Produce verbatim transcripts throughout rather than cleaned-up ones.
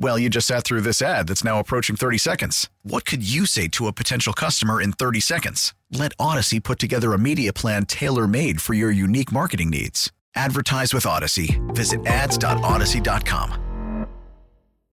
Well, you just sat through this ad that's now approaching thirty seconds. What could you say to a potential customer in thirty seconds? Let Odyssey put together a media plan tailor-made for your unique marketing needs. Advertise with Odyssey. Visit ads dot odyssey dot com.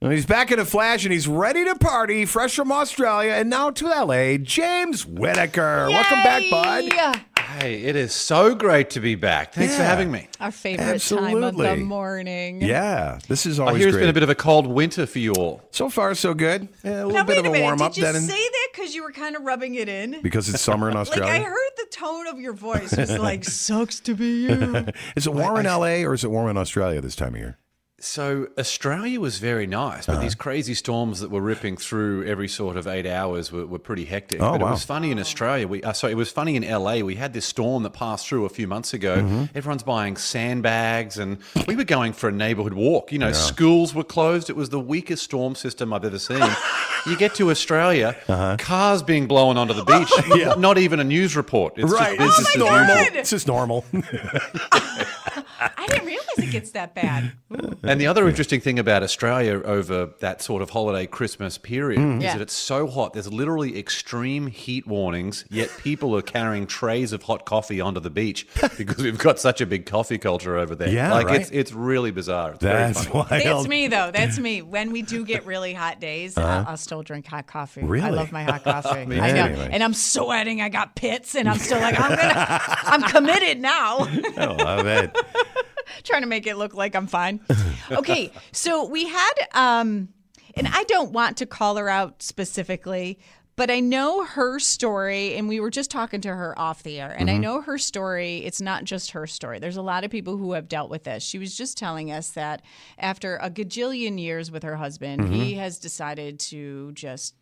Well, he's back in a flash, and he's ready to party, fresh from Australia, and now to L A, James Whittaker. Yay! Welcome back, bud. Hi, it is so great to be back. Thanks yeah. for having me. Our favorite Absolutely. time of the morning. Yeah, this is always great. I hear it's been a bit of a cold winter for you all. So far, so good. Yeah, a little now, bit of a, a warm-up. Did you then say that because you were kind of rubbing it in? Because it's summer in Australia. Like, I heard the tone of your voice. It was like, sucks to be you. Is it warm in L A or is it warm in Australia this time of year? So Australia was very nice, but uh-huh. these crazy storms that were ripping through every sort of eight hours were, were pretty hectic. Oh, but wow. it was funny in Australia. We uh, sorry, it was funny in L A. We had this storm that passed through a few months ago. Mm-hmm. Everyone's buying sandbags, and we were going for a neighborhood walk. You know, yeah. schools were closed. It was the weakest storm system I've ever seen. You get to Australia, uh-huh. cars being blown onto the beach. yeah. Not even a news report. It's right. just business oh as usual. It's just normal. I didn't realize it gets that bad. Ooh. And the other interesting thing about Australia over that sort of holiday Christmas period mm. is yeah. that it's so hot. There's literally extreme heat warnings, yet people are carrying trays of hot coffee onto the beach because we've got such a big coffee culture over there. Yeah, like right? it's it's really bizarre. It's That's very funny. Wild. That's me, though. That's me. When we do get really hot days, uh-huh. I'll, I'll still drink hot coffee. Really? I love my hot coffee. Me I know. Anyway. And I'm sweating. I got pits, and I'm still like, I'm gonna, I'm committed now. I love it. Trying to make it look like I'm fine. Okay, so we had, um, and I don't want to call her out specifically, but I know her story, and we were just talking to her off the air, and mm-hmm. I know her story. It's not just her story. There's a lot of people who have dealt with this. She was just telling us that after a gajillion years with her husband, mm-hmm. he has decided to just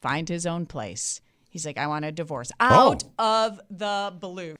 find his own place. He's like, I want a divorce. Out oh. of the blue.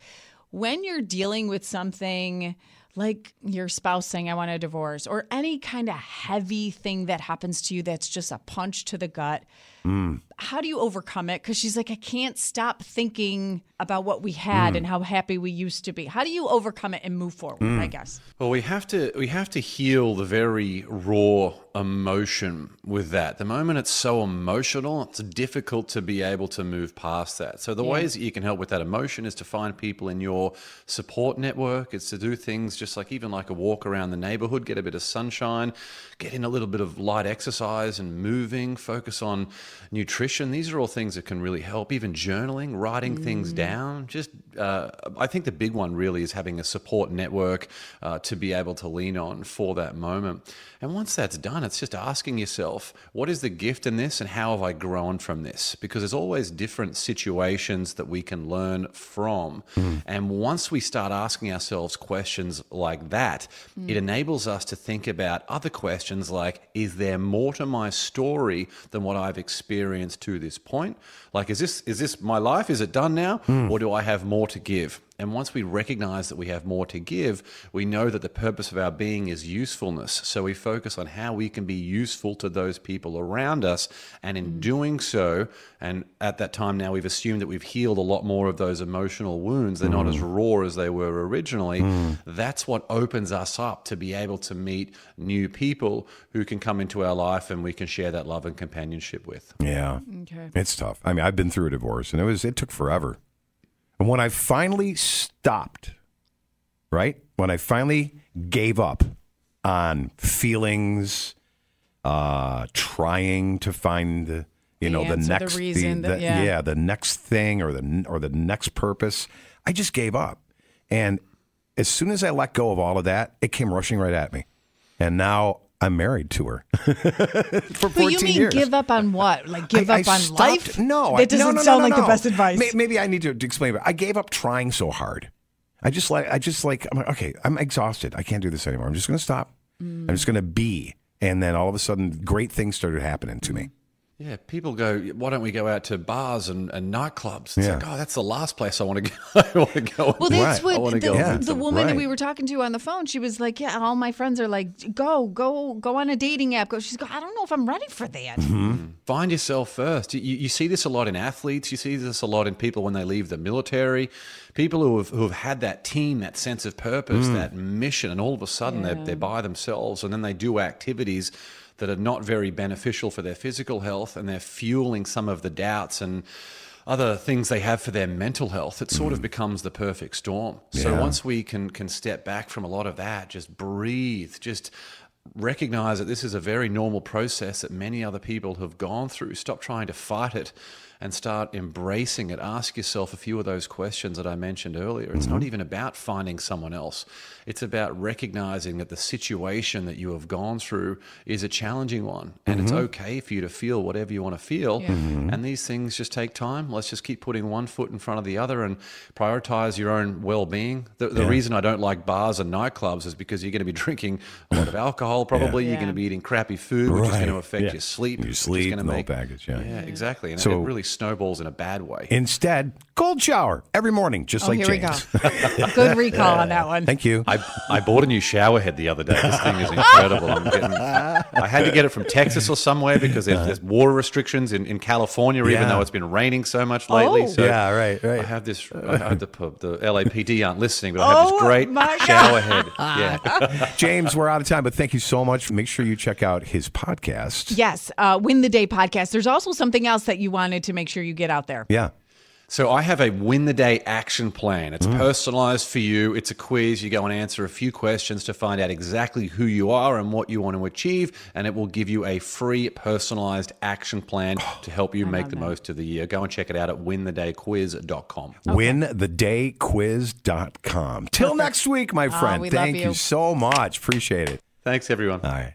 When you're dealing with something like your spouse saying, I want a divorce, or any kind of heavy thing that happens to you that's just a punch to the gut, mm. how do you overcome it? Because she's like, I can't stop thinking about what we had mm. and how happy we used to be. How do you overcome it and move forward, mm. I guess? Well, we have to we have to heal the very raw emotion with that. The moment it's so emotional, it's difficult to be able to move past that. So the yeah. ways that you can help with that emotion is to find people in your support network. It's to do things just like even like a walk around the neighborhood, get a bit of sunshine, get in a little bit of light exercise and moving, focus on nutrition. These are all things that can really help. Even journaling, writing mm. things down. Just uh, I think the big one really is having a support network uh, to be able to lean on for that moment. And once that's done, it's just asking yourself, what is the gift in this and how have I grown from this? Because there's always different situations that we can learn from. Mm. And once we start asking ourselves questions like that, mm. it enables us to think about other questions like, is there more to my story than what I've experienced to this point? Like, is this is this my life? Is it done now? Mm. Or do I have more to give? And once we recognize that we have more to give, we know that the purpose of our being is usefulness. So we focus on how we can be useful to those people around us. And in mm. doing so, and at that time now we've assumed that we've healed a lot more of those emotional wounds. They're mm. not as raw as they were originally. Mm. That's what opens us up to be able to meet new people who can come into our life and we can share that love and companionship with. Yeah, okay. It's tough. I mean, I've been through a divorce and it was it took forever. And when I finally stopped, right, when I finally gave up on feelings, uh, trying to find, the, you the know, the next, the, the, that, yeah. yeah, the next thing or the or the next purpose, I just gave up. And as soon as I let go of all of that, it came rushing right at me. And now I'm married to her for fourteen years. Well, you mean years. Give up on what? Like give I, up I on stopped, life? No. That doesn't I, no, no, sound no, no, like no. the best advice. Maybe, maybe I need to explain it. I gave up trying so hard. I just like, I just like, I'm like, okay, I'm exhausted. I can't do this anymore. I'm just going to stop. Mm. I'm just going to be. And then all of a sudden, great things started happening to me. Yeah, people go, why don't we go out to bars and, and nightclubs? It's yeah. like, oh, that's the last place I want to go. I want to go. Well, that's right. what the, the, yeah. the woman right. that we were talking to on the phone, she was like, yeah, all my friends are like, go, go, go on a dating app. Go. She's like, I don't know if I'm ready for that. Mm-hmm. Find yourself first. You, you see this a lot in athletes. You see this a lot in people when they leave the military. People who have, who have had that team, that sense of purpose, mm. that mission, and all of a sudden yeah. they're, they're by themselves, and then they do activities that are not very beneficial for their physical health, and they're fueling some of the doubts and other things they have for their mental health. It sort of becomes the perfect storm. Yeah. So once we can can step back from a lot of that, just breathe, just recognize that this is a very normal process that many other people have gone through. Stop trying to fight it and start embracing it. Ask yourself a few of those questions that I mentioned earlier. It's mm-hmm. not even about finding someone else. It's about recognizing that the situation that you have gone through is a challenging one, and mm-hmm. it's okay for you to feel whatever you want to feel. Yeah. Mm-hmm. And these things just take time. Let's just keep putting one foot in front of the other and prioritize your own well-being. The, the yeah. reason I don't like bars and nightclubs is because you're going to be drinking a lot of alcohol, probably. Yeah. You're yeah. going to be eating crappy food, right. which is going to affect yeah. your sleep. Your sleep, going to make, no baggage. Yeah, yeah, exactly. And so, it really snowballs in a bad way. Instead, cold shower every morning, just oh, like here James. We go. Good recall on that one. Thank you. I, I bought a new shower head the other day. This thing is incredible. I'm getting, I had to get it from Texas or somewhere because there's, there's water restrictions in, in California, yeah. even though it's been raining so much lately. Oh. So yeah, right, right. I have this, I have the, the L A P D aren't listening, but I have oh, this great shower head. Yeah. James, we're out of time, but thank you so much. Make sure you check out his podcast. Yes, uh, Win the Day podcast. There's also something else that you wanted to make sure you get out there. Yeah. So I have a Win the Day action plan. It's mm. personalized for you. It's a quiz. You go and answer a few questions to find out exactly who you are and what you want to achieve, and it will give you a free personalized action plan to help you I make the that. most of the year. Go and check it out at win the day quiz dot com. Okay. win the day quiz dot com. Till next week, my friend. Oh, Thank you. you so much. Appreciate it. Thanks, everyone. All right.